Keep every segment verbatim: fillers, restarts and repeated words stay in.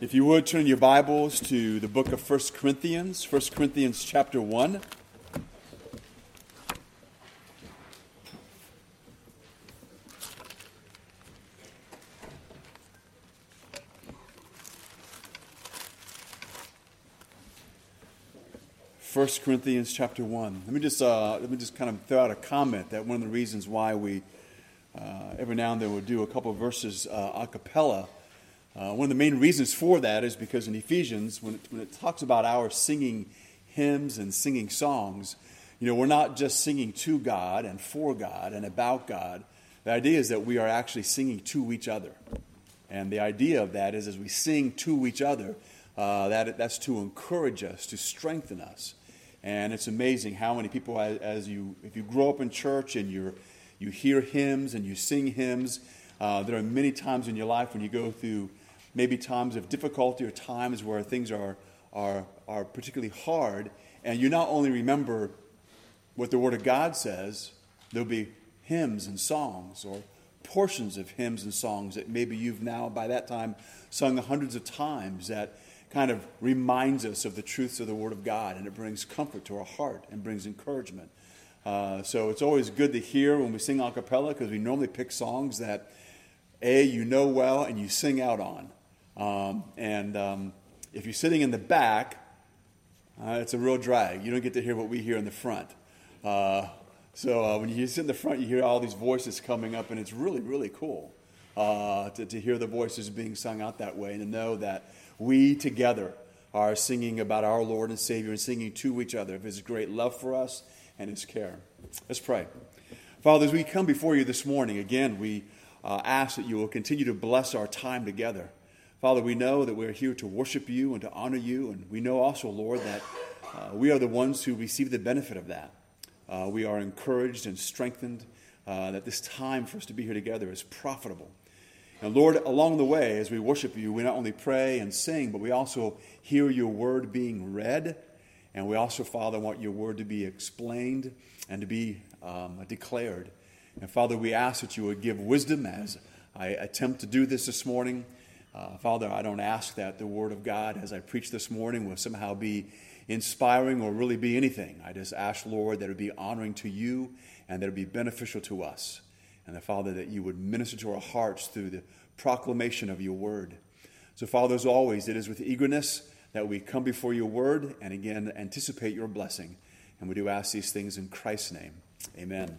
If you would, turn your Bibles to the book of First Corinthians, First Corinthians chapter one. First Corinthians chapter one. Let me just uh, let me just kind of throw out a comment that one of the reasons why we uh, every now and then we'll do a couple of verses uh, a cappella. Uh, one of the main reasons for that is because in Ephesians, when it, when it talks about our singing hymns and singing songs, you know, we're not just singing to God and for God and about God. The idea is that we are actually singing to each other. And the idea of that is as we sing to each other, uh, that that's to encourage us, to strengthen us. And it's amazing how many people, as, as you, if you grow up in church and you're, you hear hymns and you sing hymns, uh, there are many times in your life when you go through maybe times of difficulty or times where things are, are are particularly hard, and you not only remember what the Word of God says, there'll be hymns and songs or portions of hymns and songs that maybe you've now by that time sung hundreds of times that kind of reminds us of the truths of the Word of God, and it brings comfort to our heart and brings encouragement. Uh, so it's always good to hear when we sing a cappella because we normally pick songs that, A, you know well and you sing out on. Um, and um, if you're sitting in the back, uh, it's a real drag. You don't get to hear what we hear in the front. Uh, so uh, when you sit in the front, you hear all these voices coming up, and it's really, really cool uh, to, to hear the voices being sung out that way and to know that we together are singing about our Lord and Savior and singing to each other of His great love for us and His care. Let's pray. Father, as we come before you this morning, again, we uh, ask that you will continue to bless our time together. Father, we know that we're here to worship you and to honor you, and we know also, Lord, that uh, we are the ones who receive the benefit of that. Uh, we are encouraged and strengthened uh, that this time for us to be here together is profitable. And Lord, along the way, as we worship you, we not only pray and sing, but we also hear your word being read, and we also, Father, want your word to be explained and to be um, declared. And Father, we ask that you would give wisdom as I attempt to do this this morning. Uh, Father, I don't ask that the Word of God, as I preach this morning, will somehow be inspiring or really be anything. I just ask, Lord, that it be honoring to you and that it be beneficial to us. And that, Father, that you would minister to our hearts through the proclamation of your Word. So, Father, as always, it is with eagerness that we come before your Word and, again, anticipate your blessing. And we do ask these things in Christ's name. Amen.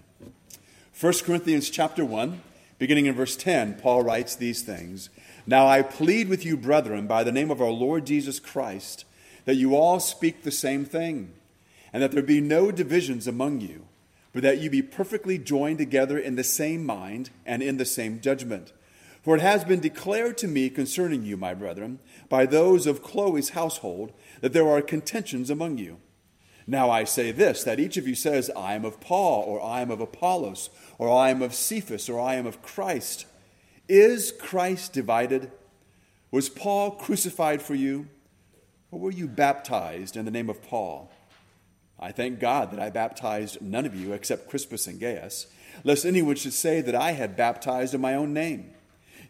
First Corinthians chapter one, beginning in verse ten, Paul writes these things. Now I plead with you, brethren, by the name of our Lord Jesus Christ, that you all speak the same thing, and that there be no divisions among you, but that you be perfectly joined together in the same mind and in the same judgment. For it has been declared to me concerning you, my brethren, by those of Chloe's household, that there are contentions among you. Now I say this, that each of you says, I am of Paul, or I am of Apollos, or I am of Cephas, or I am of Christ. Is Christ divided? Was Paul crucified for you? Or were you baptized in the name of Paul? I thank God that I baptized none of you except Crispus and Gaius, lest anyone should say that I had baptized in my own name.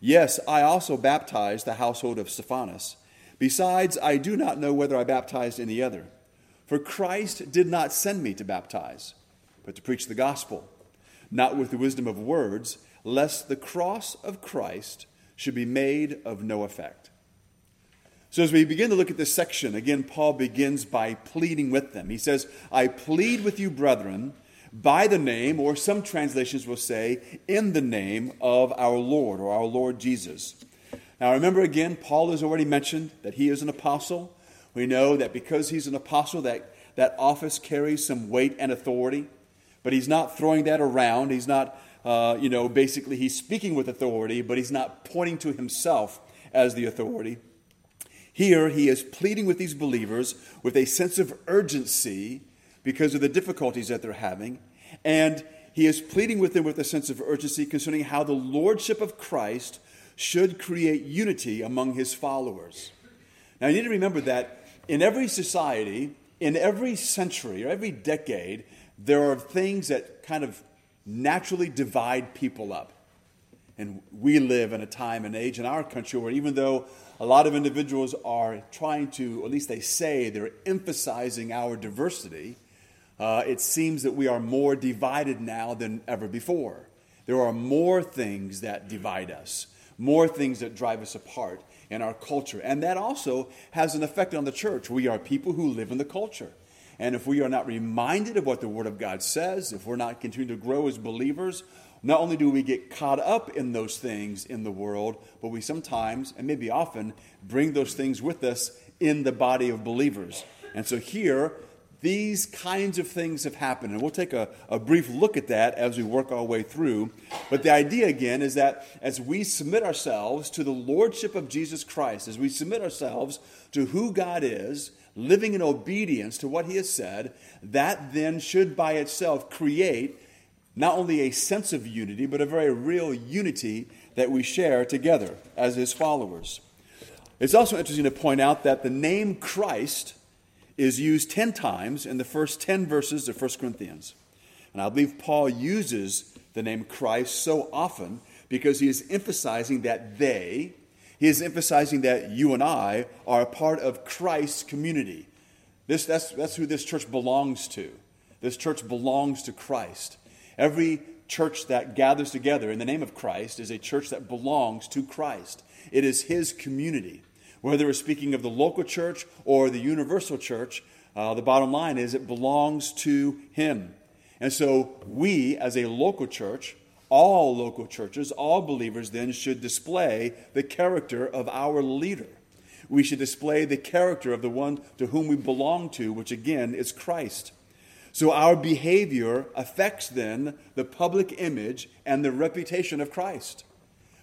Yes, I also baptized the household of Stephanas. Besides, I do not know whether I baptized any other. For Christ did not send me to baptize, but to preach the gospel, not with the wisdom of words, lest the cross of Christ should be made of no effect. So as we begin to look at this section, again, Paul begins by pleading with them. He says, I plead with you, brethren, by the name, or some translations will say, in the name of our Lord, or our Lord Jesus. Now remember again, Paul has already mentioned that he is an apostle. We know that because he's an apostle, that, that office carries some weight and authority. But he's not throwing that around. He's not... Uh, you know, basically he's speaking with authority, but he's not pointing to himself as the authority. Here he is pleading with these believers with a sense of urgency because of the difficulties that they're having. And he is pleading with them with a sense of urgency concerning how the lordship of Christ should create unity among his followers. Now you need to remember that in every society, in every century or every decade, there are things that kind of naturally divide people up. And we live in a time and age in our country where even though A lot of individuals are trying to, or at least they say, they're emphasizing our diversity. Uh, it seems that we are more divided now than ever before. There are more things that divide us, more things that drive us apart in our culture. And that also has an effect on the church. We are people who live in the culture. And if we are not reminded of what the Word of God says, if we're not continuing to grow as believers, not only do we get caught up in those things in the world, but we sometimes, and maybe often, bring those things with us in the body of believers. And so here, these kinds of things have happened. And we'll take a, a brief look at that as we work our way through. But the idea, again, is that as we submit ourselves to the lordship of Jesus Christ, as we submit ourselves to who God is, living in obedience to what He has said, that then should by itself create not only a sense of unity, but a very real unity that we share together as His followers. It's also interesting to point out that the name Christ is used ten times in the first ten verses of First Corinthians. And I believe Paul uses the name Christ so often because he is emphasizing that they, he is emphasizing that you and I are a part of Christ's community. This, that's, that's who this church belongs to. This church belongs to Christ. Every church that gathers together in the name of Christ is a church that belongs to Christ. It is His community. Whether we're speaking of the local church or the universal church, uh, the bottom line is it belongs to Him. And so we, as a local church, all local churches, all believers then should display the character of our leader. We should display the character of the one to whom we belong to, which again is Christ. So our behavior affects then the public image and the reputation of Christ.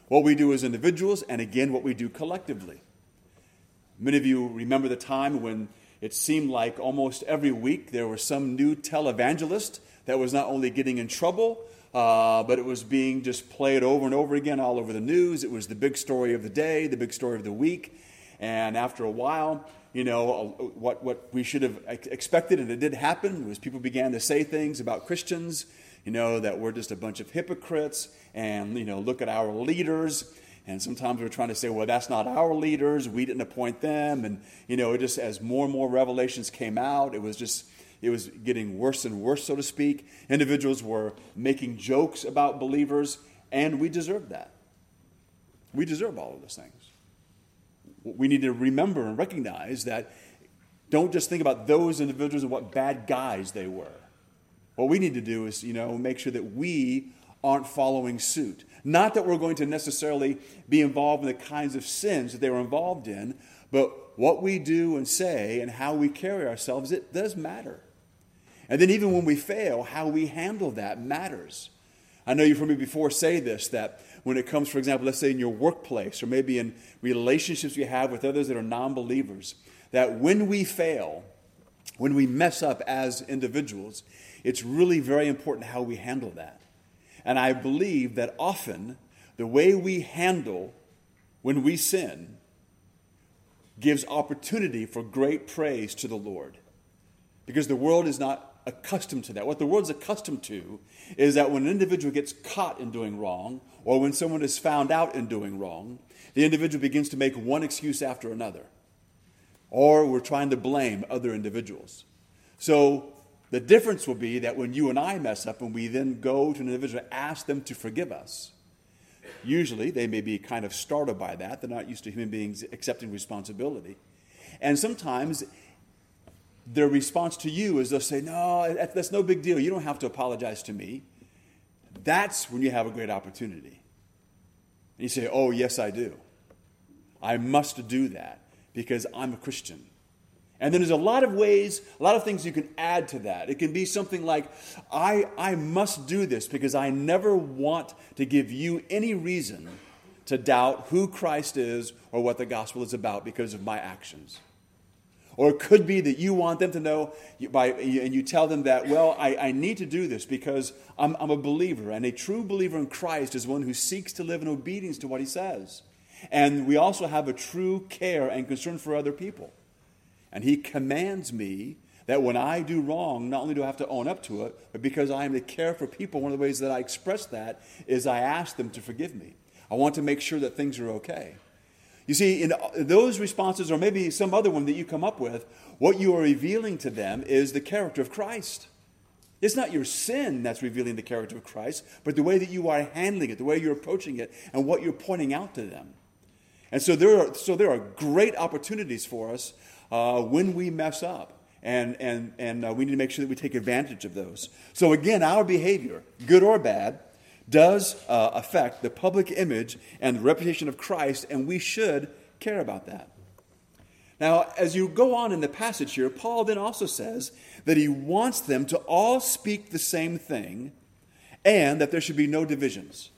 What we do as individuals and again what we do collectively. Many of you remember the time when it seemed like almost every week there was some new televangelist that was not only getting in trouble, uh, but it was being just played over and over again all over the news. It was the big story of the day, the big story of the week. And after a while, you know, what, what we should have expected, and it did happen, was people began to say things about Christians, you know, that we're just a bunch of hypocrites and, you know, look at our leaders. And sometimes we're trying to say, well, that's not our leaders. We didn't appoint them. And, you know, it just as more and more revelations came out, it was just, it was getting worse and worse, so to speak. Individuals were making jokes about believers, and we deserve that. We deserve all of those things. We need to remember and recognize that don't just think about those individuals and what bad guys they were. What we need to do is, you know, make sure that we aren't following suit. Not that we're going to necessarily be involved in the kinds of sins that they were involved in, but what we do and say and how we carry ourselves, it does matter. And then even when we fail, how we handle that matters. I know you've heard me before say this, that when it comes, for example, let's say in your workplace or maybe in relationships you have with others that are non-believers, that when we fail, when we mess up as individuals, it's really very important how we handle that. And I believe that often the way we handle when we sin gives opportunity for great praise to the Lord. Because the world is not accustomed to that. What the world's accustomed to is that when an individual gets caught in doing wrong, or when someone is found out in doing wrong, the individual begins to make one excuse after another. Or we're trying to blame other individuals. So the difference will be that when you and I mess up and we then go to an individual and ask them to forgive us, usually they may be kind of startled by that. They're not used to human beings accepting responsibility. And sometimes their response to you is they'll say, no, that's no big deal. You don't have to apologize to me. That's when you have a great opportunity. And you say, oh, yes, I do. I must do that because I'm a Christian. And then there's a lot of ways, a lot of things you can add to that. It can be something like, I, I must do this because I never want to give you any reason to doubt who Christ is or what the gospel is about because of my actions. Or it could be that you want them to know, by, and you tell them that, well, I, I need to do this because I'm, I'm a believer. And a true believer in Christ is one who seeks to live in obedience to what He says. And we also have a true care and concern for other people. And He commands me that when I do wrong, not only do I have to own up to it, but because I am to care for people, one of the ways that I express that is I ask them to forgive me. I want to make sure that things are okay. You see, in those responses, or maybe some other one that you come up with, what you are revealing to them is the character of Christ. It's not your sin that's revealing the character of Christ, but the way that you are handling it, the way you're approaching it, and what you're pointing out to them. And so there are so there are great opportunities for us uh, when we mess up. And and and uh, we need to make sure that we take advantage of those. So again, our behavior, good or bad, does uh, affect the public image and the reputation of Christ, and we should care about that. Now, as you go on in the passage here, Paul then also says that he wants them to all speak the same thing and that there should be no divisions.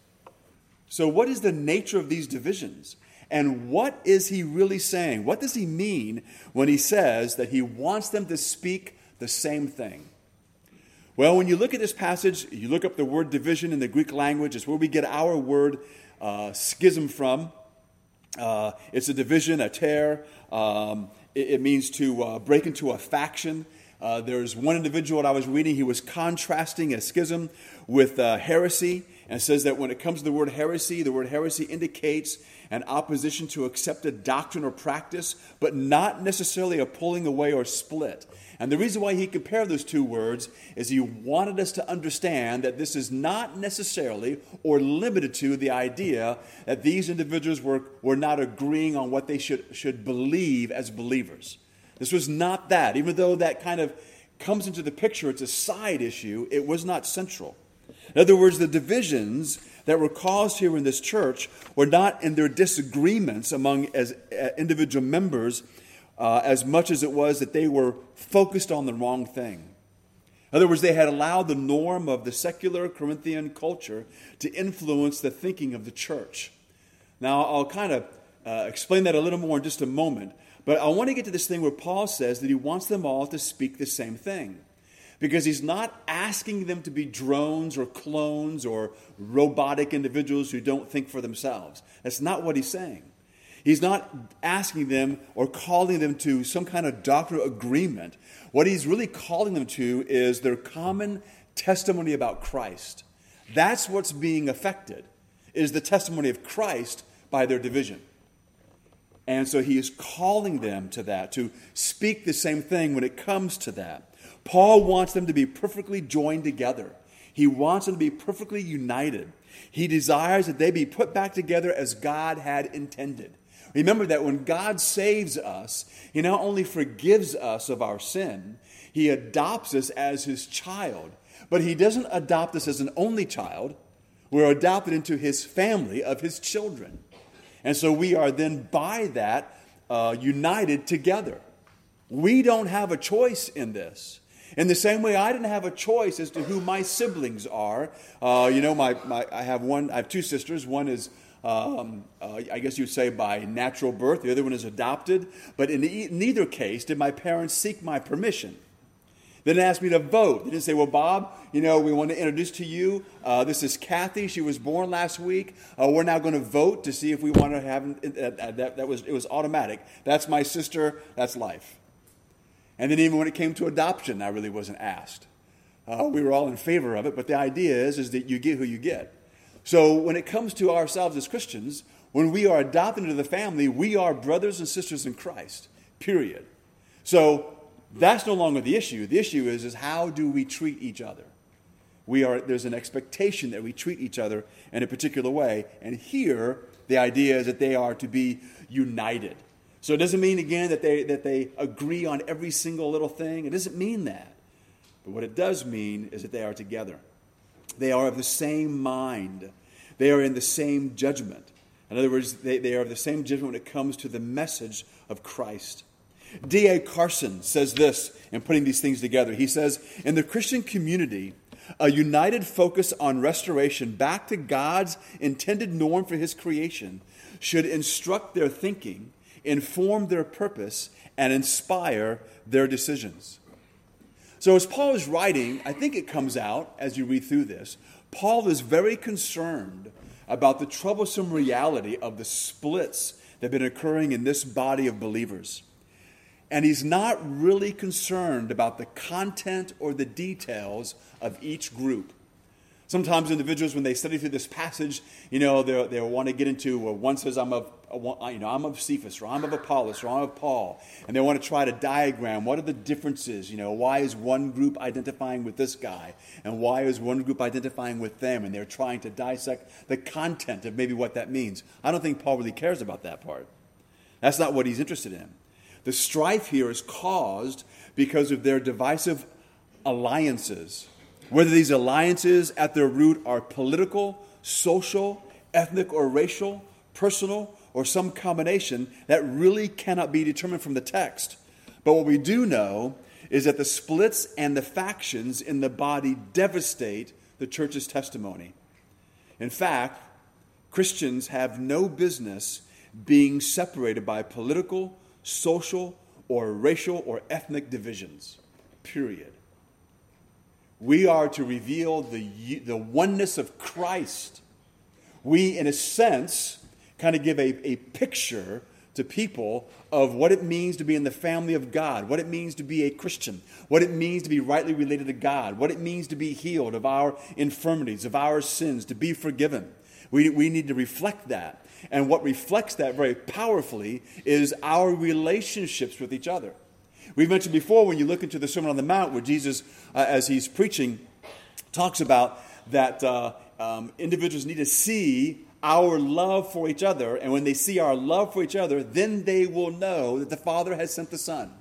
So what is the nature of these divisions? And what is he really saying? What does he mean when he says that he wants them to speak the same thing? Well, when you look at this passage, you look up the word division in the Greek language. It's where we get our word uh, schism from. Uh, it's a division, a tear. Um, it, it means to uh, break into a faction. Uh, there's one individual that I was reading. He was contrasting a schism with uh, heresy. And says that when it comes to the word heresy, the word heresy indicates an opposition to accepted doctrine or practice, but not necessarily a pulling away or split. And the reason why he compared those two words is he wanted us to understand that this is not necessarily or limited to the idea that these individuals were, were not agreeing on what they should, should believe as believers. This was not that. Even though that kind of comes into the picture, it's a side issue, it was not central. In other words, the divisions that were caused here in this church were not in their disagreements among as uh, individual members uh, as much as it was that they were focused on the wrong thing. In other words, they had allowed the norm of the secular Corinthian culture to influence the thinking of the church. Now, I'll kind of uh, explain that a little more in just a moment, but I want to get to this thing where Paul says that he wants them all to speak the same thing. Because he's not asking them to be drones or clones or robotic individuals who don't think for themselves. That's not what he's saying. He's not asking them or calling them to some kind of doctrinal agreement. What he's really calling them to is their common testimony about Christ. That's what's being affected, is the testimony of Christ by their division. And so he is calling them to that, to speak the same thing when it comes to that. Paul wants them to be perfectly joined together. He wants them to be perfectly united. He desires that they be put back together as God had intended. Remember that when God saves us, He not only forgives us of our sin, He adopts us as His child. But He doesn't adopt us as an only child. We're adopted into His family of His children. And so we are then by that uh, united together. We don't have a choice in this. In the same way, I didn't have a choice as to who my siblings are. Uh, you know, my, my I have one. I have two sisters. One is, um, uh, I guess you'd say, by natural birth. The other one is adopted. But in the, neither case did my parents seek my permission. They didn't ask me to vote. They didn't say, well, Bob, you know, we want to introduce to you. Uh, this is Kathy. She was born last week. Uh, we're now going to vote to see if we want to have. Uh, that, that was it was automatic. That's my sister. That's life. And then even when it came to adoption, I really wasn't asked. Uh, we were all in favor of it, but the idea is, is that you get who you get. So when it comes to ourselves as Christians, when we are adopted into the family, we are brothers and sisters in Christ, period. So that's no longer the issue. The issue is, is how do we treat each other? We are there's an expectation that we treat each other in a particular way. And here, the idea is that they are to be united. So it doesn't mean, again, that they that they agree on every single little thing. It doesn't mean that. But what it does mean is that they are together. They are of the same mind. They are in the same judgment. In other words, they, they are of the same judgment when it comes to the message of Christ. D A Carson says this in putting these things together. He says, in the Christian community, a united focus on restoration back to God's intended norm for His creation should instruct their thinking, inform their purpose, and inspire their decisions. So as Paul is writing, I think it comes out as you read through this, Paul is very concerned about the troublesome reality of the splits that have been occurring in this body of believers. And he's not really concerned about the content or the details of each group. Sometimes individuals, when they study through this passage, you know, they they want to get into, well, one says I'm of, you know, I'm of Cephas, or I'm of Apollos, or I'm of Paul, and they want to try to diagram what are the differences. You know, why is one group identifying with this guy, and why is one group identifying with them? And they're trying to dissect the content of maybe what that means. I don't think Paul really cares about that part. That's not what he's interested in. The strife here is caused because of their divisive alliances. Whether these alliances at their root are political, social, ethnic or racial, personal, or some combination, that really cannot be determined from the text. But what we do know is that the splits and the factions in the body devastate the church's testimony. In fact, Christians have no business being separated by political, social, or racial or ethnic divisions, period. We are to reveal the the oneness of Christ. We, in a sense, kind of give a, a picture to people of what it means to be in the family of God, what it means to be a Christian, what it means to be rightly related to God, what it means to be healed of our infirmities, of our sins, to be forgiven. We, we need to reflect that. And what reflects that very powerfully is our relationships with each other. We've mentioned before, when you look into the Sermon on the Mount, where Jesus, uh, as he's preaching, talks about that uh, um, individuals need to see our love for each other. And when they see our love for each other, then they will know that the Father has sent the Son.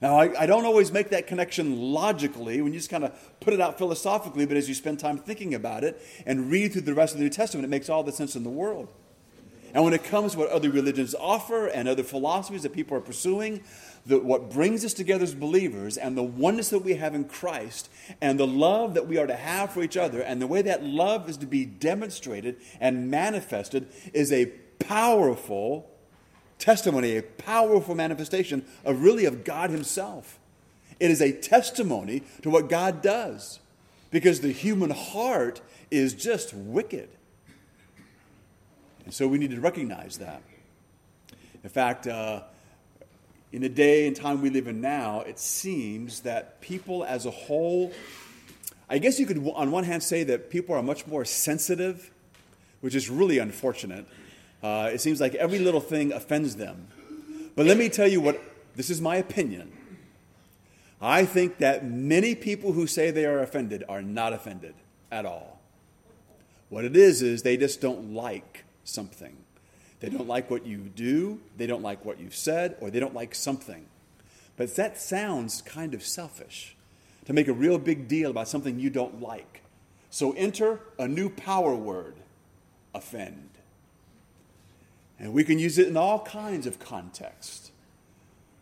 Now, I, I don't always make that connection logically when you just kind of put it out philosophically, but as you spend time thinking about it and read through the rest of the New Testament, it makes all the sense in the world. And when it comes to what other religions offer and other philosophies that people are pursuing, the, what brings us together as believers and the oneness that we have in Christ and the love that we are to have for each other and the way that love is to be demonstrated and manifested is a powerful testimony, a powerful manifestation of really of God himself. It is a testimony to what God does, because the human heart is just wicked. And so we need to recognize that. In fact, uh, in the day and time we live in now, it seems that people as a whole, I guess you could on one hand say that people are much more sensitive, which is really unfortunate. Uh, it seems like every little thing offends them. But let me tell you what, this is my opinion. I think that many people who say they are offended are not offended at all. What it is, is they just don't like something. They don't like what you do, they don't like what you've said, or they don't like something. But that sounds kind of selfish, to make a real big deal about something you don't like. So enter a new power word, offend. And we can use it in all kinds of contexts.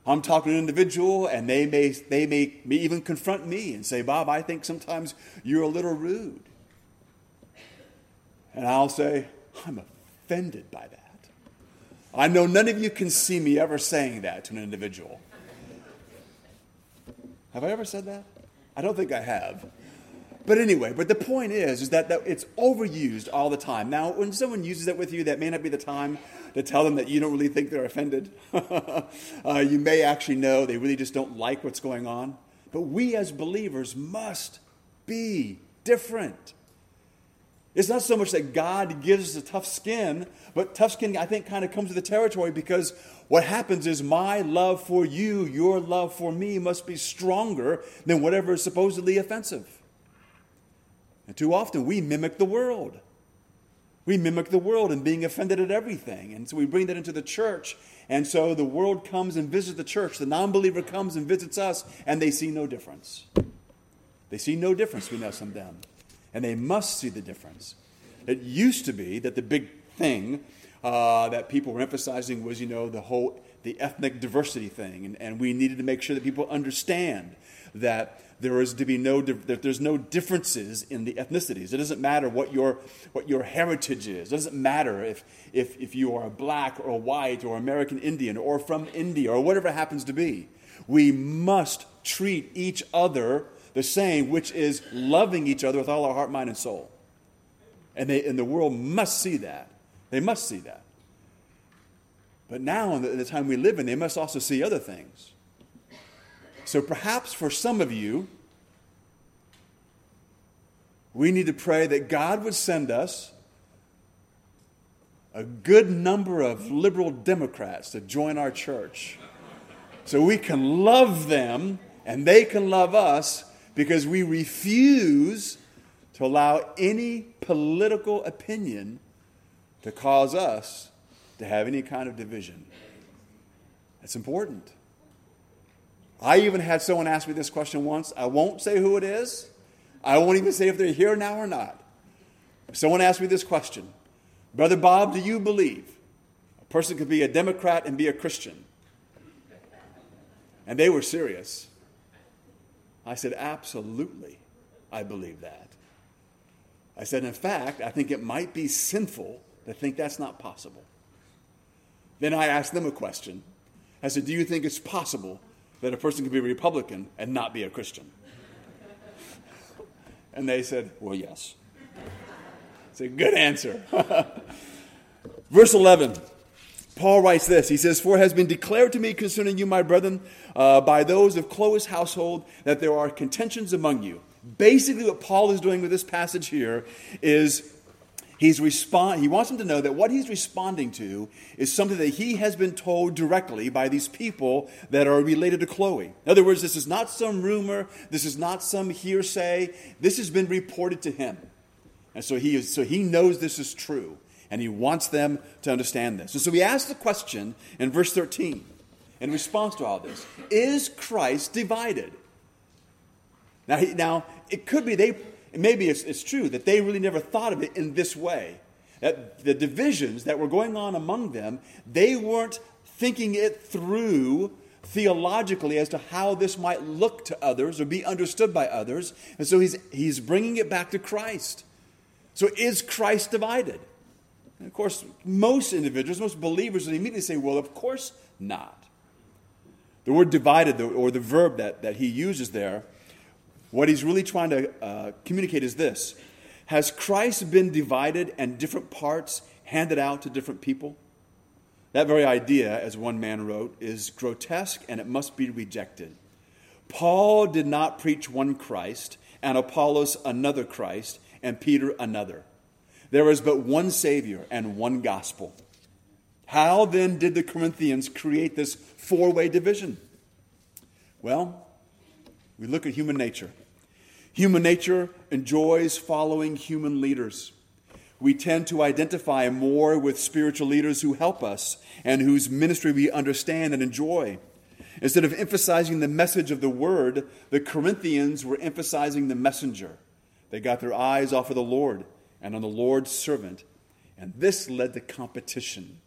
I'm talking to an individual, and they may they may even confront me and say, Bob, I think sometimes you're a little rude. And I'll say, I'm offended. Offended by that. I know none of you can see me ever saying that to an individual. Have I ever said that? I don't think I have. But anyway, but the point is, is that, that it's overused all the time. Now, when someone uses it with you, that may not be the time to tell them that you don't really think they're offended. uh, you may actually know they really just don't like what's going on. But we as believers must be different. It's not so much that God gives us a tough skin, but tough skin, I think, kind of comes with the territory, because what happens is my love for you, your love for me must be stronger than whatever is supposedly offensive. And too often we mimic the world. We mimic the world in being offended at everything. And so we bring that into the church. And so the world comes and visits the church. The non-believer comes and visits us, and they see no difference. They see no difference between us and them. And they must see the difference. It used to be that the big thing uh, that people were emphasizing was, you know, the whole the ethnic diversity thing, and, and we needed to make sure that people understand that there is to be no that there's no differences in the ethnicities. It doesn't matter what your what your heritage is. It doesn't matter if if if you are black or white or American Indian or from India or whatever it happens to be. We must treat each other the same, which is loving each other with all our heart, mind, and soul. And they and the world must see that. They must see that. But now, in the, in the time we live in, they must also see other things. So perhaps for some of you, We need to pray that God would send us a good number of liberal Democrats to join our church so we can love them and they can love us, because we refuse to allow any political opinion to cause us to have any kind of division. That's important. I even had someone ask me this question once. I won't say who it is. I won't even say if they're here now or not. Someone asked me this question. Brother Bob, do you believe a person could be a Democrat and be a Christian? And they were serious. I said, absolutely, I believe that. I said, in fact, I think it might be sinful to think that's not possible. Then I asked them a question. I said, do you think it's possible that a person could be a Republican and not be a Christian? And they said, well, yes. It's a good answer. Verse eleven, Paul writes this. He says, for it has been declared to me concerning you, my brethren, uh, by those of Chloe's household, that there are contentions among you. Basically what Paul is doing with this passage here is he's respond, he wants them to know that what he's responding to is something that he has been told directly by these people that are related to Chloe. In other words, this is not some rumor. This is not some hearsay. This has been reported to him. And so he is, so he knows this is true, and he wants them to understand this. And so he asks the question in verse thirteen in response to all this. Is Christ divided? Now, he, now it could be they, maybe it's, it's true that they really never thought of it in this way. That the divisions that were going on among them, they weren't thinking it through theologically as to how this might look to others or be understood by others. And so he's he's bringing it back to Christ. So is Christ divided? And of course, most individuals, most believers would immediately say, well, of course not. The word divided, or the verb that, that he uses there, what he's really trying to uh, communicate is this. Has Christ been divided and different parts handed out to different people? That very idea, as one man wrote, is grotesque and it must be rejected. Paul did not preach one Christ, and Apollos another Christ, and Peter another. There is but one Savior and one gospel. How then did the Corinthians create this four-way division? Well, we look at human nature. Human nature enjoys following human leaders. We tend to identify more with spiritual leaders who help us and whose ministry we understand and enjoy. Instead of emphasizing the message of the word, the Corinthians were emphasizing the messenger. They got their eyes off of the Lord and on the Lord's servant, and this led to competition.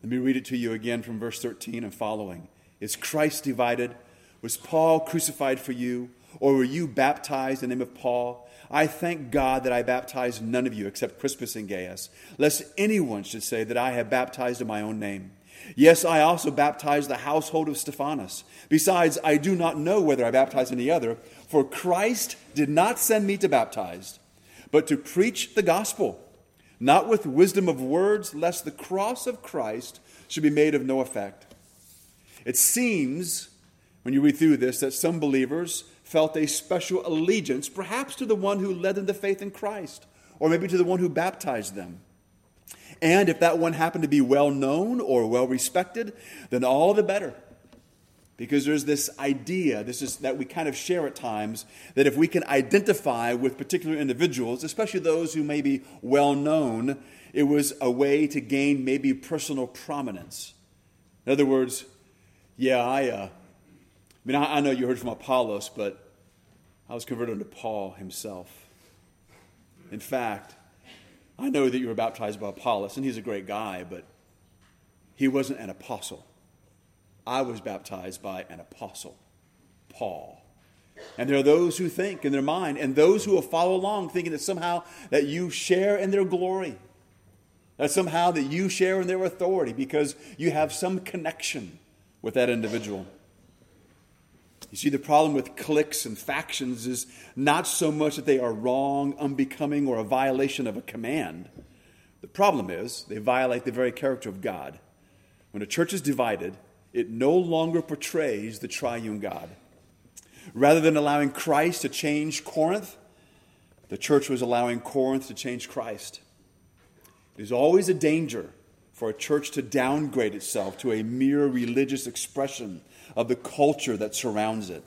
Let me read it to you again from verse thirteen and following. Is Christ divided? Was Paul crucified for you? Or were you baptized in the name of Paul? I thank God that I baptized none of you except Crispus and Gaius, lest anyone should say that I have baptized in my own name. Yes, I also baptized the household of Stephanas. Besides, I do not know whether I baptized any other, for Christ did not send me to baptize, but to preach the gospel, not with wisdom of words, lest the cross of Christ should be made of no effect. It seems, when you read through this, that some believers felt a special allegiance, perhaps to the one who led them to faith in Christ, or maybe to the one who baptized them. And if that one happened to be well-known or well-respected, then all the better. Because there's this idea, this is that we kind of share at times, that if we can identify with particular individuals, especially those who may be well-known, it was a way to gain maybe personal prominence. In other words, yeah, I, uh, I mean, I, I know you heard from Apollos, but I was converted unto Paul himself. In fact, I know that you were baptized by Apollos, and he's a great guy, but he wasn't an apostle. I was baptized by an apostle, Paul. And there are those who think in their mind, and those who will follow along thinking that somehow that you share in their glory, that somehow that you share in their authority because you have some connection with that individual. You see, the problem with cliques and factions is not so much that they are wrong, unbecoming, or a violation of a command. The problem is they violate the very character of God. When a church is divided, it no longer portrays the triune God. Rather than allowing Christ to change Corinth, The church was allowing Corinth to change Christ. It is always a danger for a church to downgrade itself to a mere religious expression of the culture that surrounds it,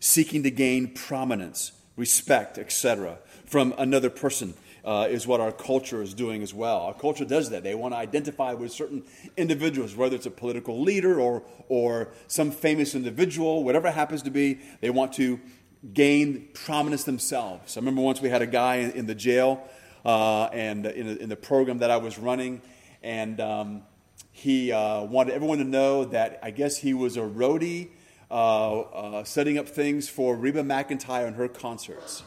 seeking to gain prominence, respect, et cetera, from another person. Uh, is what our culture is doing as well. Our culture does that. They want to identify with certain individuals, whether it's a political leader or or some famous individual, whatever it happens to be. They want to gain prominence themselves. I remember once we had a guy in, in the jail uh, and in, in the program that I was running, and um, he uh, wanted everyone to know that I guess he was a roadie uh, uh, setting up things for Reba McEntire and her concerts.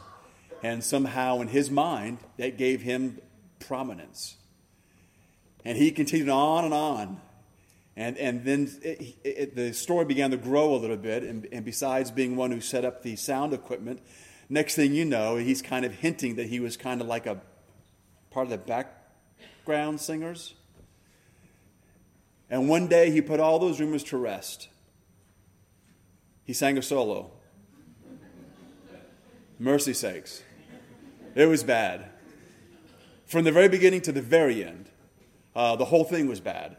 And somehow in his mind, that gave him prominence. And he continued on and on. And and then it, it, the story began to grow a little bit. And, and besides being one who set up the sound equipment, next thing you know, he's kind of hinting that he was kind of like a part of the background singers. And one day he put all those rumors to rest. He sang a solo. Mercy sakes. It was bad. From the very beginning to the very end, uh, the whole thing was bad.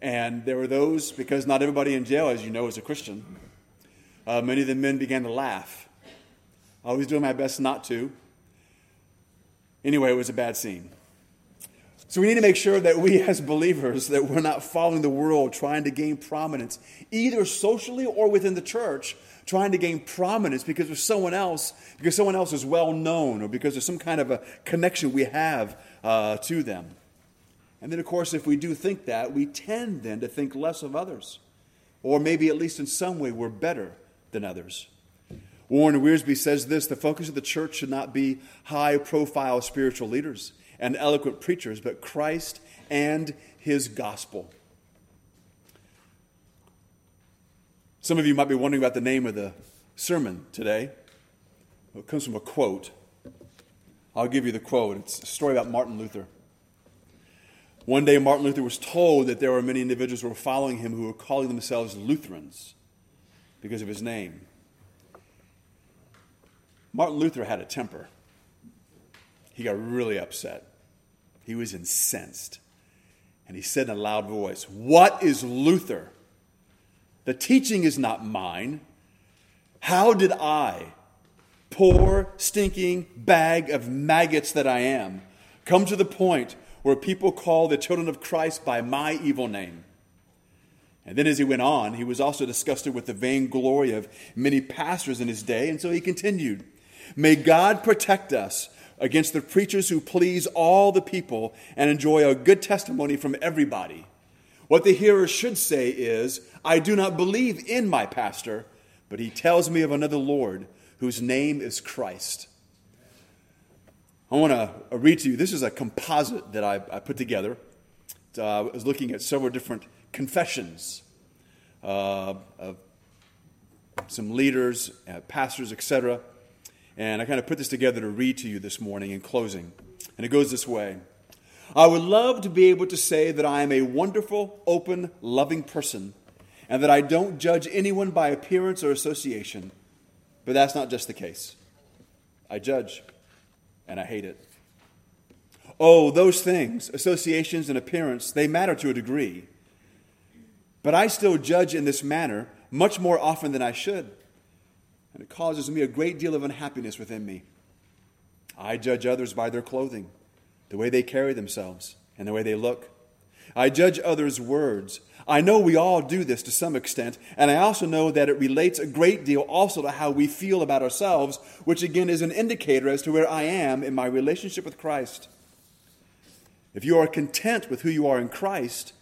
And there were those, because not everybody in jail, as you know, is a Christian, uh, many of the men began to laugh. I was doing my best not to. Anyway, it was a bad scene. So we need to make sure that we as believers, that we're not following the world, trying to gain prominence, either socially or within the church, trying to gain prominence because of someone else, because someone else is well known, or because there's some kind of a connection we have uh, to them. And then, of course, if we do think that, we tend then to think less of others, or maybe at least in some way we're better than others. Warren Wiersbe says this: the focus of the church should not be high-profile spiritual leaders and eloquent preachers, but Christ and his gospel. Some of you might be wondering about the name of the sermon today. It comes from a quote. I'll give you the quote. It's a story about Martin Luther. One day Martin Luther was told that there were many individuals who were following him who were calling themselves Lutherans because of his name. Martin Luther had a temper. He got really upset. He was incensed. And he said in a loud voice, "What is Luther? The teaching is not mine. How did I, poor, stinking bag of maggots that I am, come to the point where people call the children of Christ by my evil name?" And then as he went on, he was also disgusted with the vainglory of many pastors in his day, and so he continued, "May God protect us against the preachers who please all the people and enjoy a good testimony from everybody. What the hearer should say is, I do not believe in my pastor, but he tells me of another Lord whose name is Christ." I want to read to you, this is a composite that I, I put together. Uh, I was looking at several different confessions uh, of some leaders, uh, pastors, et cetera. And I kind of put this together to read to you this morning in closing. And it goes this way. I would love to be able to say that I am a wonderful, open, loving person and that I don't judge anyone by appearance or association, but that's not just the case. I judge, and I hate it. Oh, those things, associations and appearance, they matter to a degree, but I still judge in this manner much more often than I should, and it causes me a great deal of unhappiness within me. I judge others by their clothing, the way they carry themselves, and the way they look. I judge others' words. I know we all do this to some extent, and I also know that it relates a great deal also to how we feel about ourselves, which again is an indicator as to where I am in my relationship with Christ. If you are content with who you are in Christ,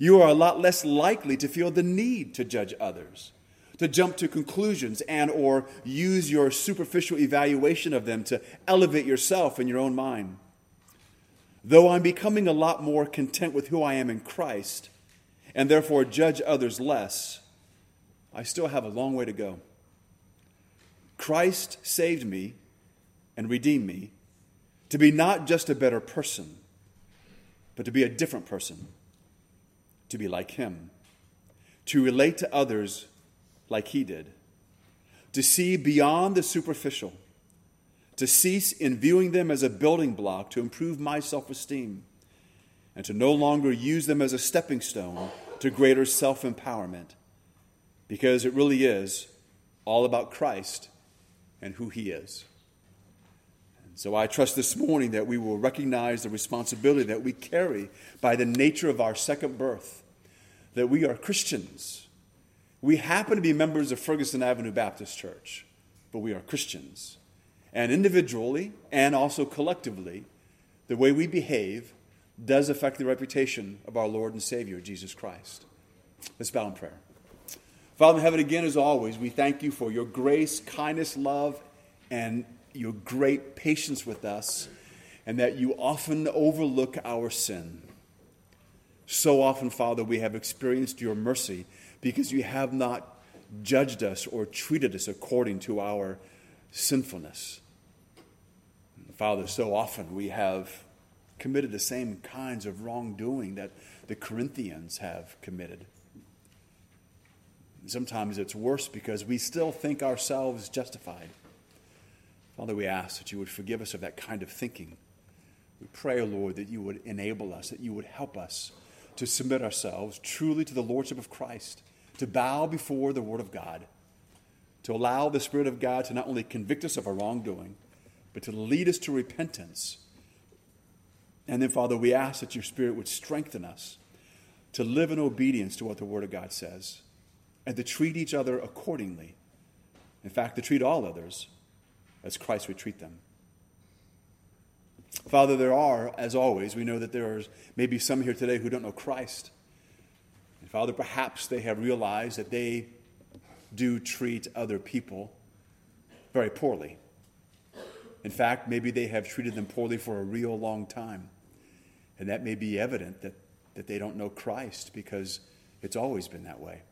you are a lot less likely to feel the need to judge others, to jump to conclusions and or use your superficial evaluation of them to elevate yourself in your own mind. Though I'm becoming a lot more content with who I am in Christ and therefore judge others less, I still have a long way to go. Christ saved me and redeemed me to be not just a better person, but to be a different person, to be like him, to relate to others like he did, to see beyond the superficial, to cease in viewing them as a building block to improve my self-esteem, and to no longer use them as a stepping stone to greater self-empowerment, because it really is all about Christ and who he is. And so I trust this morning that we will recognize the responsibility that we carry by the nature of our second birth, that we are Christians. We happen to be members of Ferguson Avenue Baptist Church, but we are Christians. And individually and also collectively, the way we behave does affect the reputation of our Lord and Savior, Jesus Christ. Let's bow in prayer. Father in heaven, again, as always, we thank you for your grace, kindness, love, and your great patience with us, and that you often overlook our sin. So often, Father, we have experienced your mercy because you have not judged us or treated us according to our sinfulness. Father, so often we have committed the same kinds of wrongdoing that the Corinthians have committed. Sometimes it's worse because we still think ourselves justified. Father, we ask that you would forgive us of that kind of thinking. We pray, Lord, that you would enable us, that you would help us to submit ourselves truly to the Lordship of Christ, to bow before the Word of God, to allow the Spirit of God to not only convict us of our wrongdoing, but to lead us to repentance. And then, Father, we ask that your Spirit would strengthen us to live in obedience to what the Word of God says and to treat each other accordingly. In fact, to treat all others as Christ would treat them. Father, there are, as always, we know that there are maybe some here today who don't know Christ. And Father, perhaps they have realized that they do treat other people very poorly. In fact, maybe they have treated them poorly for a real long time. And that may be evident that, that they don't know Christ because it's always been that way.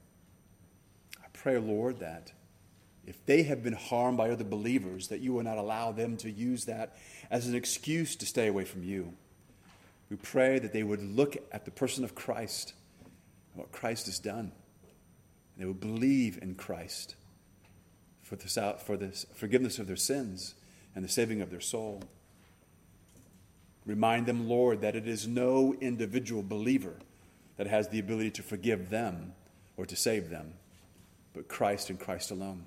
I pray, Lord, that if they have been harmed by other believers, that you will not allow them to use that as an excuse to stay away from you. We pray that they would look at the person of Christ and what Christ has done. They will believe in Christ for the, for the forgiveness of their sins and the saving of their soul. Remind them, Lord, that it is no individual believer that has the ability to forgive them or to save them, but Christ and Christ alone.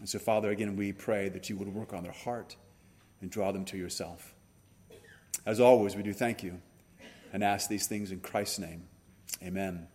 And so, Father, again, we pray that you would work on their heart and draw them to yourself. As always, we do thank you and ask these things in Christ's name. Amen.